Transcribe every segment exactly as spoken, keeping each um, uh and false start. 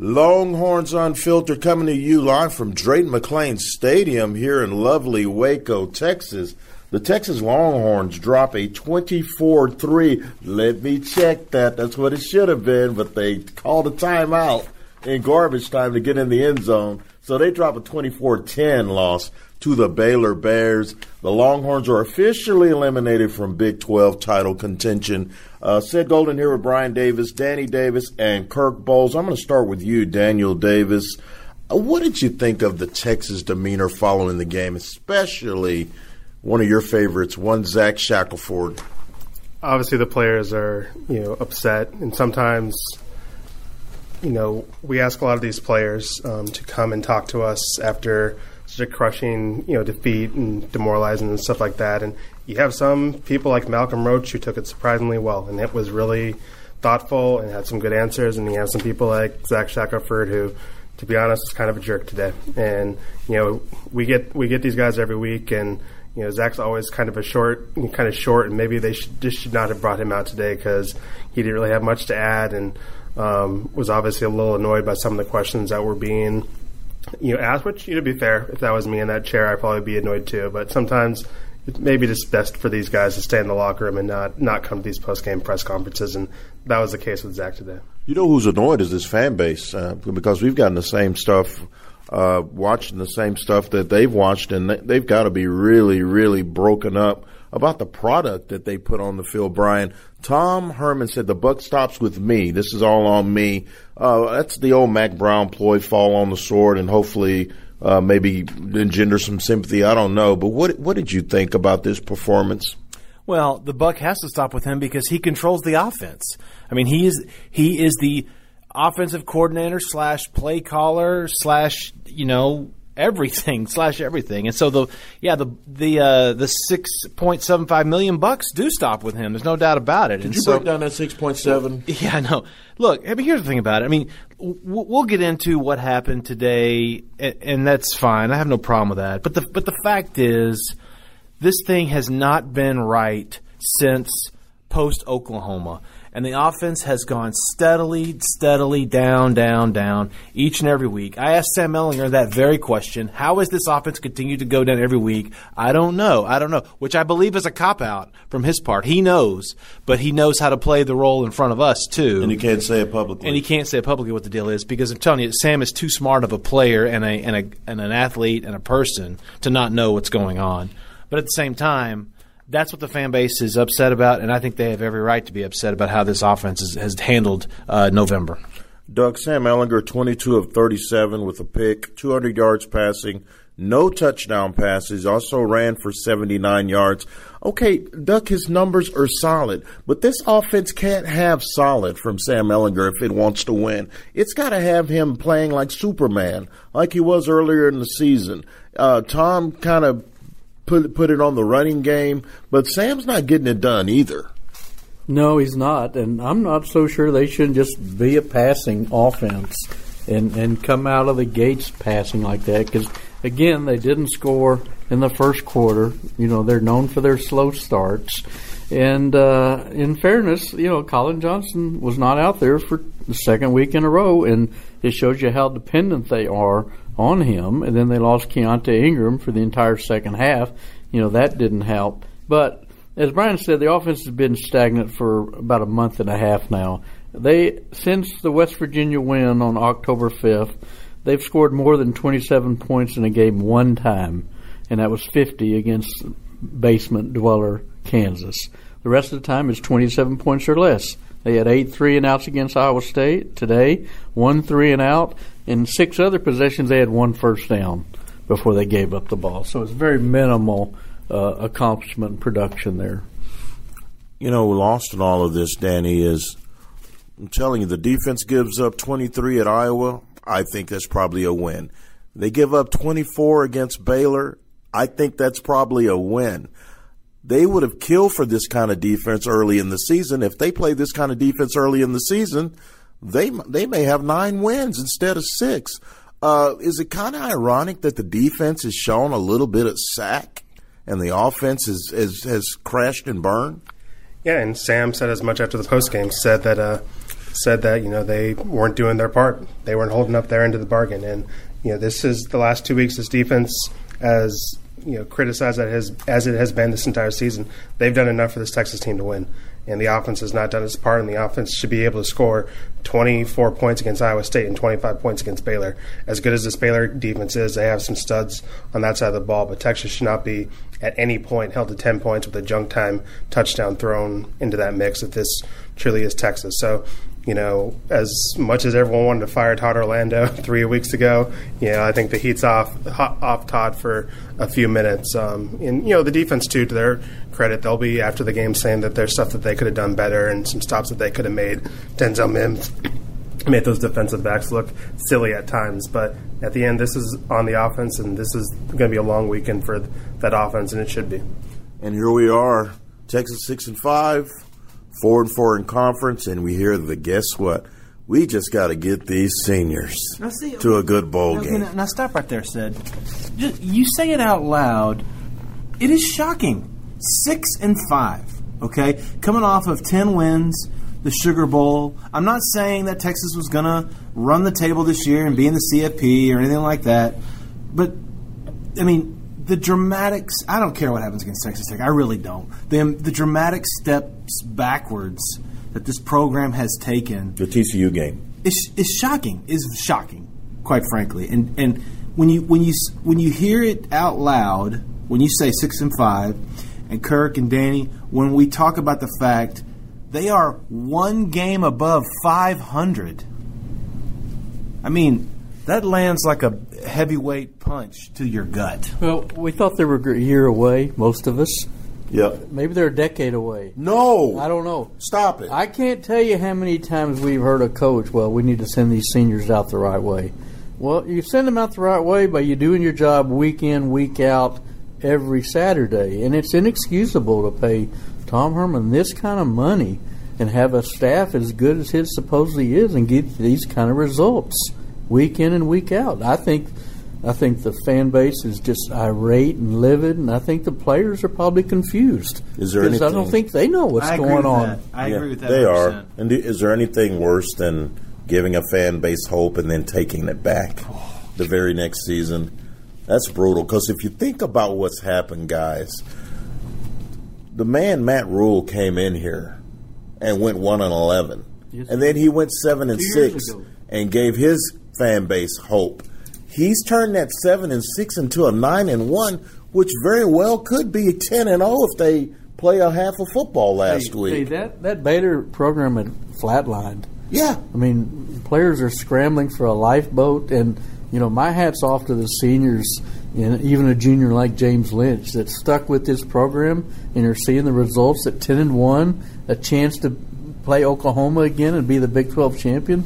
Longhorns Unfiltered coming to you live from Drayton McLane Stadium here in lovely Waco, Texas. The Texas Longhorns drop a twenty-four three. Let me check that. That's what it should have been, but they called a timeout in garbage time to get in the end zone. So they drop a twenty-four ten loss to the Baylor Bears. The Longhorns are officially eliminated from Big twelve title contention. Uh, Sid Golden here with Brian Davis, Danny Davis, and Kirk Bowles. I'm going to start with you, Daniel Davis. Uh, what did you think of the Texas demeanor following the game, especially one of your favorites, one Zach Shackelford? Obviously the players are, you know, upset, and sometimes, you know, we ask a lot of these players um, to come and talk to us after such a crushing, you know, defeat and demoralizing and stuff like that. And you have some people like Malcolm Roach who took it surprisingly well, and it was really thoughtful and had some good answers. And you have some people like Zach Shackelford who, to be honest, is kind of a jerk today. And, you know, we get we get these guys every week, and, you know, Zach's always kind of a short, kind of short, and maybe they should, just should not have brought him out today because he didn't really have much to add, and um, was obviously a little annoyed by some of the questions that were being you know, ask which, you know, to be fair, if that was me in that chair, I'd probably be annoyed too. But sometimes it's maybe just best for these guys to stay in the locker room and not, not come to these post-game press conferences, and that was the case with Zach today. You know who's annoyed is this fan base, uh, because we've gotten the same stuff, uh, watching the same stuff that they've watched, and they've got to be really, really broken up about the product that they put on the field, Brian. Tom Herman said, "The buck stops with me. This is all on me." Uh, that's the old Mac Brown ploy, fall on the sword, and hopefully uh, maybe engender some sympathy. I don't know. But what what did you think about this performance? Well, the buck has to stop with him because he controls the offense. I mean, he is he is the offensive coordinator slash play caller slash, you know, Everything slash everything, and so the yeah the the uh, the six point seven five million bucks do stop with him. There's no doubt about it. Did and you so, break down that six point seven? Yeah, no. Look, I mean, here's the thing about it. I mean, w- we'll get into what happened today, and, and that's fine. I have no problem with that. But the but the fact is, this thing has not been right since post Oklahoma. And the offense has gone steadily, steadily down, down, down each and every week. I asked Sam Ehlinger that very question. How has this offense continued to go down every week? I don't know. I don't know, which I believe is a cop-out from his part. He knows, but he knows how to play the role in front of us, too. And he can't say it publicly. And he can't say it publicly what the deal is, because I'm telling you, Sam is too smart of a player and, a, and, a, and an athlete and a person to not know what's going on. But at the same time, that's what the fan base is upset about, and I think they have every right to be upset about how this offense is, has handled uh, November. Doug, Sam Ehlinger, twenty-two of thirty-seven with a pick, two hundred yards passing, no touchdown passes, also ran for seventy-nine yards. Okay, Doug, his numbers are solid, but this offense can't have solid from Sam Ehlinger if it wants to win. It's got to have him playing like Superman, like he was earlier in the season. Uh, Tom kind of Put, put it on the running game, but Sam's not getting it done either. No, he's not, and I'm not so sure they shouldn't just be a passing offense and, and come out of the gates passing like that, because, again, they didn't score in the first quarter. You know, they're known for their slow starts. And uh, in fairness, you know, Colin Johnson was not out there for the second week in a row, and it shows you how dependent they are on him. And then they lost Keaontay Ingram for the entire second half. You know, that didn't help. But as Brian said, the offense has been stagnant for about a month and a half now. They, since the West Virginia win on October fifth, they've scored more than twenty-seven points in a game one time, and that was fifty against basement dweller Kansas. The rest of the time it's twenty-seven points or less. They had eight three and outs against Iowa State today, one three and out. In six other possessions, they had one first down before they gave up the ball. So it's very minimal uh, accomplishment and production there. You know, lost in all of this, Danny, is I'm telling you, the defense gives up twenty-three at Iowa. I think that's probably a win. They give up twenty-four against Baylor. I think that's probably a win. They would have killed for this kind of defense early in the season. If they play this kind of defense early in the season, they they may have nine wins instead of six. Uh, is it kind of ironic that the defense has shown a little bit of sack and the offense is, is, has crashed and burned? Yeah, and Sam said as much after the postgame, said that uh, said that, you know, they weren't doing their part. They weren't holding up their end of the bargain. And, you know, this is the last two weeks, this defense, as, you know, criticized as, as it has been this entire season, they've done enough for this Texas team to win. And the offense has not done its part, and the offense should be able to score twenty-four points against Iowa State and twenty-five points against Baylor. As good as this Baylor defense is, they have some studs on that side of the ball, but Texas should not be at any point held to ten points with a junk time touchdown thrown into that mix if this truly is Texas. So, you know, as much as everyone wanted to fire Todd Orlando three weeks ago, you know, I think the heat's off off Todd for a few minutes. Um, and, you know, the defense, too, to their credit, they'll be after the game saying that there's stuff that they could have done better and some stops that they could have made. Denzel Mims made those defensive backs look silly at times. But at the end, this is on the offense, and this is going to be a long weekend for that offense, and it should be. And here we are, Texas six and five. Four and four in conference, and we hear the guess what? We just got to get these seniors now, see, to a good bowl now, game. Now stop right there, Sid. Just, you say it out loud. It is shocking. Six and five. Okay, coming off of ten wins, the Sugar Bowl. I'm not saying that Texas was gonna run the table this year and be in the C F P or anything like that, but I mean. The dramatics – I don't care what happens against Texas Tech. I really don't. The, the dramatic steps backwards that this program has taken – the T C U game. Is, is shocking. Is shocking, quite frankly. And and when you when you, when you hear it out loud, when you say six and five, and Kirk and Danny, when we talk about the fact they are one game above five hundred, I mean – that lands like a heavyweight punch to your gut. Well, we thought they were a year away, most of us. Yeah. Maybe they're a decade away. No. I don't know. Stop it. I can't tell you how many times we've heard a coach, well, we need to send these seniors out the right way. Well, you send them out the right way by you doing your job week in, week out, every Saturday. And it's inexcusable to pay Tom Herman this kind of money and have a staff as good as his supposedly is and get these kind of results. Week in and week out. I think I think the fan base is just irate and livid, and I think the players are probably confused. Is there anything? Because I don't think they know what's going on. I agree with that. They are. And is there anything worse than giving a fan base hope and then taking it back the very next season? That's brutal. Because if you think about what's happened, guys, the man Matt Rhule came in here and went one and eleven, and then he went seven and six and gave his fan base hope. He's turned that seven and six into a nine and one, which very well could be ten and zero if they play a half of football last hey, week. Hey, that that Baylor program had flatlined. Yeah, I mean, players are scrambling for a lifeboat, and you know, my hat's off to the seniors and even a junior like James Lynch that stuck with this program and are seeing the results at ten and one, a chance to play Oklahoma again and be the Big twelve champion.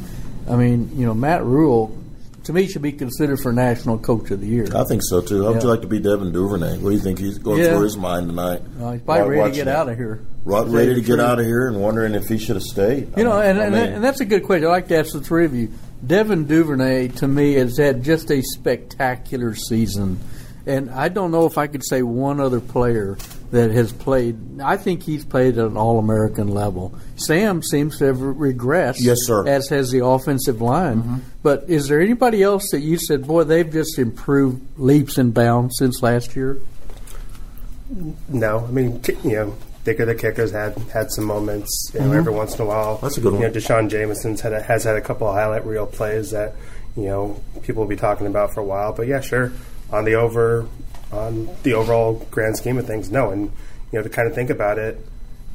I mean, you know, Matt Rhule, to me, should be considered for National Coach of the Year. I think so, too. How yeah. would you like to be Devin Duvernay? What do you think he's going yeah. through his mind tonight? Uh, he's probably ready to get him. out of here. Right, ready to, to get out of here and wondering if he should have stayed. You know, I mean, and, I mean, and, that, and that's a good question. I'd like to ask the three of you. Devin Duvernay, to me, has had just a spectacular season. And I don't know if I could say one other player that has played. I think he's played at an All-American level. Sam seems to have regressed. Yes, sir. As has the offensive line. Mm-hmm. But is there anybody else that you said, boy, they've just improved leaps and bounds since last year? No. I mean, you know, Dicker the Kicker's had, had some moments, you know, mm-hmm. every once in a while. That's a good one. You know, Deshaun Jameson's had a, has had a couple of highlight reel plays that, you know, people will be talking about for a while. But, yeah, sure. On the over, on the overall grand scheme of things, no. And you know, to kind of think about it,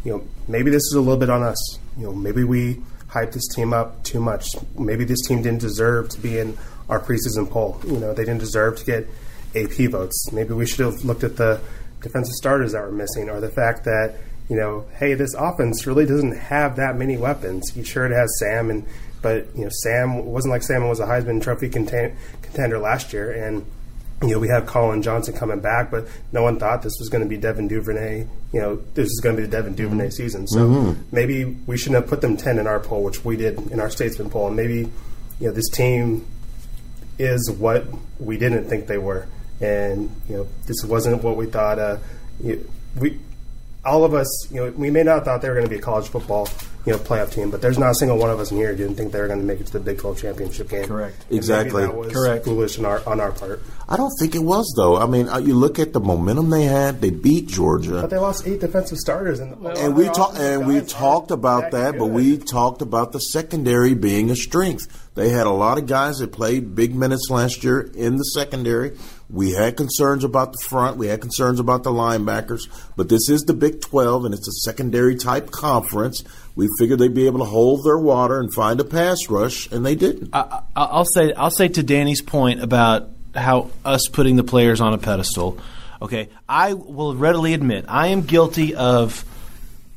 you know, maybe this is a little bit on us. You know, maybe we hyped this team up too much. Maybe this team didn't deserve to be in our preseason poll. You know, they didn't deserve to get A P votes. Maybe we should have looked at the defensive starters that were missing, or the fact that you know, hey, this offense really doesn't have that many weapons. You sure it has Sam, and but you know, Sam it wasn't like Sam was a Heisman Trophy contend- contender last year, and. You know, we have Colin Johnson coming back, but no one thought this was going to be Devin Duvernay. You know, this is going to be the Devin Duvernay season. So mm-hmm. maybe we shouldn't have put them ten in our poll, which we did in our statesman poll. And maybe, you know, this team is what we didn't think they were. And, you know, this wasn't what we thought. Uh, you, we, all of us, you know, we may not have thought they were going to be a college football you know, playoff team. But there's not a single one of us in here who didn't think they were going to make it to the Big twelve championship game. Correct. And exactly. That was Correct. Foolish on our, on our part. I don't think it was, though. I mean, you look at the momentum they had. They beat Georgia. But they lost eight defensive starters. In the, well, and we, ta- and we talked about that, that but we talked about the secondary being a strength. They had a lot of guys that played big minutes last year in the secondary. We had concerns about the front. We had concerns about the linebackers. But this is the Big twelve, and it's a secondary-type conference. We figured they'd be able to hold their water and find a pass rush, and they didn't. I, I'll say, I'll say to Danny's point about how us putting the players on a pedestal. Okay, I will readily admit I am guilty of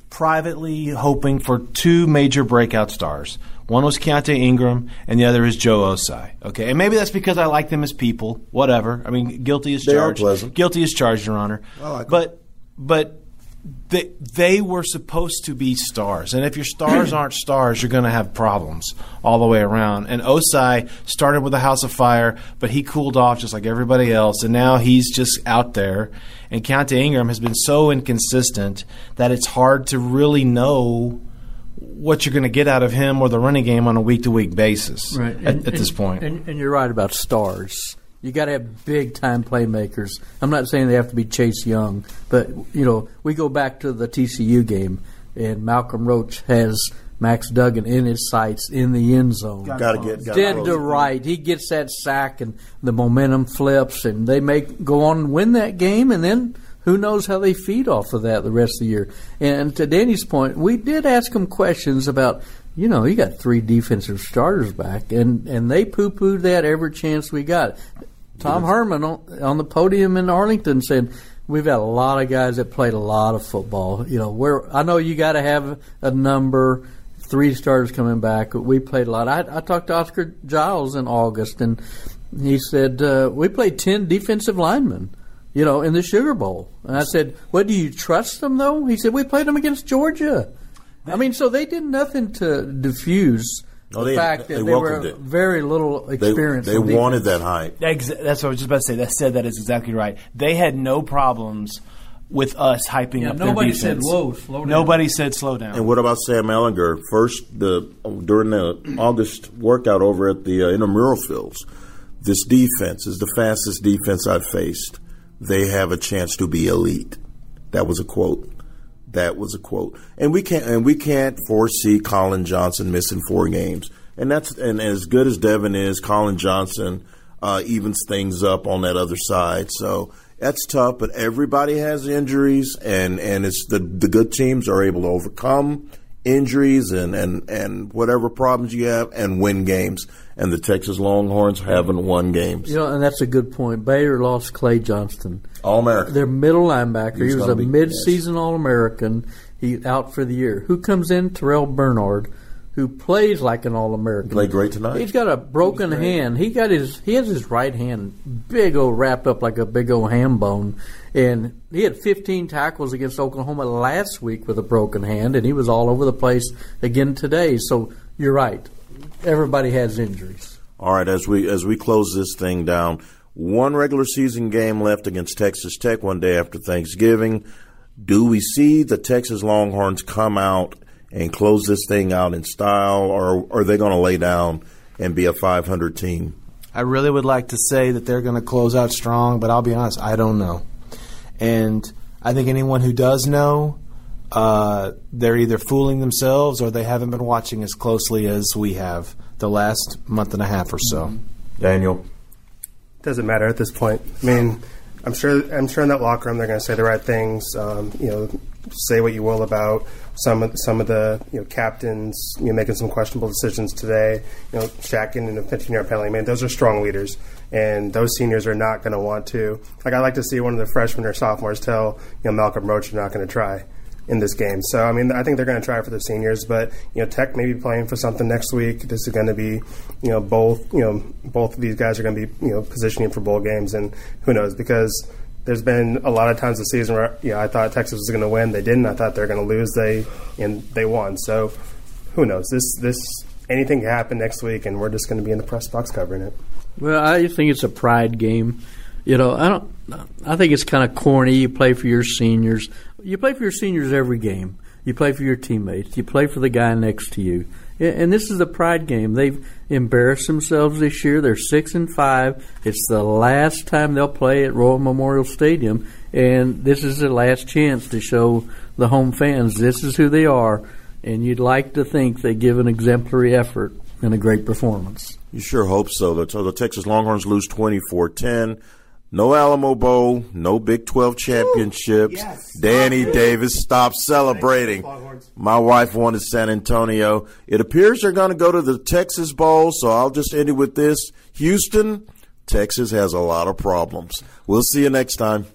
privately hoping for two major breakout stars. One was Keaontay Ingram, and the other is Joe Osai. Okay, and maybe that's because I like them as people. Whatever. I mean, guilty as charged. They are pleasant. Guilty as charged, Your Honor. I like but, them. but they, they were supposed to be stars, and if your stars aren't stars, you're going to have problems all the way around. And Osai started with a house of fire, but he cooled off just like everybody else, and now he's just out there. And Keaontay Ingram has been so inconsistent that it's hard to really know what you're going to get out of him or the running game on a week-to-week basis right. at, and, at this point. And, and you're right about stars. You got to have big-time playmakers. I'm not saying they have to be Chase Young, but, you know, we go back to the T C U game, and Malcolm Roach has Max Duggan in his sights in the end zone. Got to get got dead to right. He gets that sack, and the momentum flips, and they may go on and win that game, and then – who knows how they feed off of that the rest of the year? And to Danny's point, we did ask him questions about, you know, you got three defensive starters back, and, and they poo-pooed that every chance we got. Tom yes. Herman on, on the podium in Arlington said, we've had a lot of guys that played a lot of football. You know, where I know you got to have a number, three starters coming back, but we played a lot. I, I talked to Oscar Giles in August, and he said, uh, we played ten defensive linemen. You know, in the Sugar Bowl. And I said, well, do you trust them, though? He said, we played them against Georgia. I mean, so they did nothing to diffuse no, the they, fact that they, they were it. very little experience. They, they wanted that hype. That's what I was just about to say. That said, that is exactly right. They had no problems with us hyping yeah, up their defense. Nobody said, whoa, slow down. Nobody said, slow down. And what about Sam Ehlinger? First, the during the August workout over at the uh, intramural fields, this defense is the fastest defense I've faced. They have a chance to be elite. That was a quote. That was a quote. And we can't and we can't foresee Colin Johnson missing four games. And that's and as good as Devin is, Colin Johnson uh, evens things up on that other side. So that's tough. But everybody has injuries, and, and it's the the good teams are able to overcome injuries and, and, and whatever problems you have and win games. And the Texas Longhorns haven't won games. You know, and that's a good point. Baylor lost Clay Johnston. All-American. Their middle linebacker. He's he was a be, mid-season yes. All-American. He's out for the year. Who comes in? Terrell Bernard, who plays like an All-American. He played great tonight. He's got a broken hand. He got his he has his right hand big old wrapped up like a big old ham bone. And he had fifteen tackles against Oklahoma last week with a broken hand, and he was all over the place again today. So you're right. Everybody has injuries. All right, as we as we close this thing down, one regular season game left against Texas Tech one day after Thanksgiving. Do we see the Texas Longhorns come out and close this thing out in style, or are they going to lay down and be a five hundred team? I really would like to say that they're going to close out strong, but I'll be honest, I don't know. And I think anyone who does know, uh, they're either fooling themselves or they haven't been watching as closely as we have the last month and a half or so. Daniel? Doesn't matter at this point. I mean, I'm sure I'm sure in that locker room they're going to say the right things, um, you know, say what you will about some of some of the you know captains you know making some questionable decisions today, you know Shacken and a fifteen-yard penalty. Man, those are strong leaders, and those seniors are not going to want to. Like I like to see one of the freshmen or sophomores tell you know Malcolm Roach you're not going to try in this game. So I mean I think they're going to try for the seniors, but you know Tech may be playing for something next week. This is going to be you know both you know both of these guys are going to be you know positioning for bowl games, and who knows because. There's been a lot of times this season where you know, I thought Texas was going to win. They didn't. I thought they were going to lose. They and they won. So who knows? This this anything can happen next week, and we're just going to be in the press box covering it. Well, I think it's a pride game. You know, I don't. I think it's kind of corny. You play for your seniors. You play for your seniors every game. You play for your teammates. You play for the guy next to you. And this is the pride game. They've embarrassed themselves this year. They're six and five. It's the last time they'll play at Royal Memorial Stadium, and this is their last chance to show the home fans this is who they are. And you'd like to think they give an exemplary effort and a great performance. You sure hope so. So the Texas Longhorns lose twenty-four ten. No Alamo Bowl, no Big twelve championships. Ooh, yes. Danny Davis, stop celebrating. My wife wanted San Antonio. It appears they're going to go to the Texas Bowl, so I'll just end it with this. Houston, Texas has a lot of problems. We'll see you next time.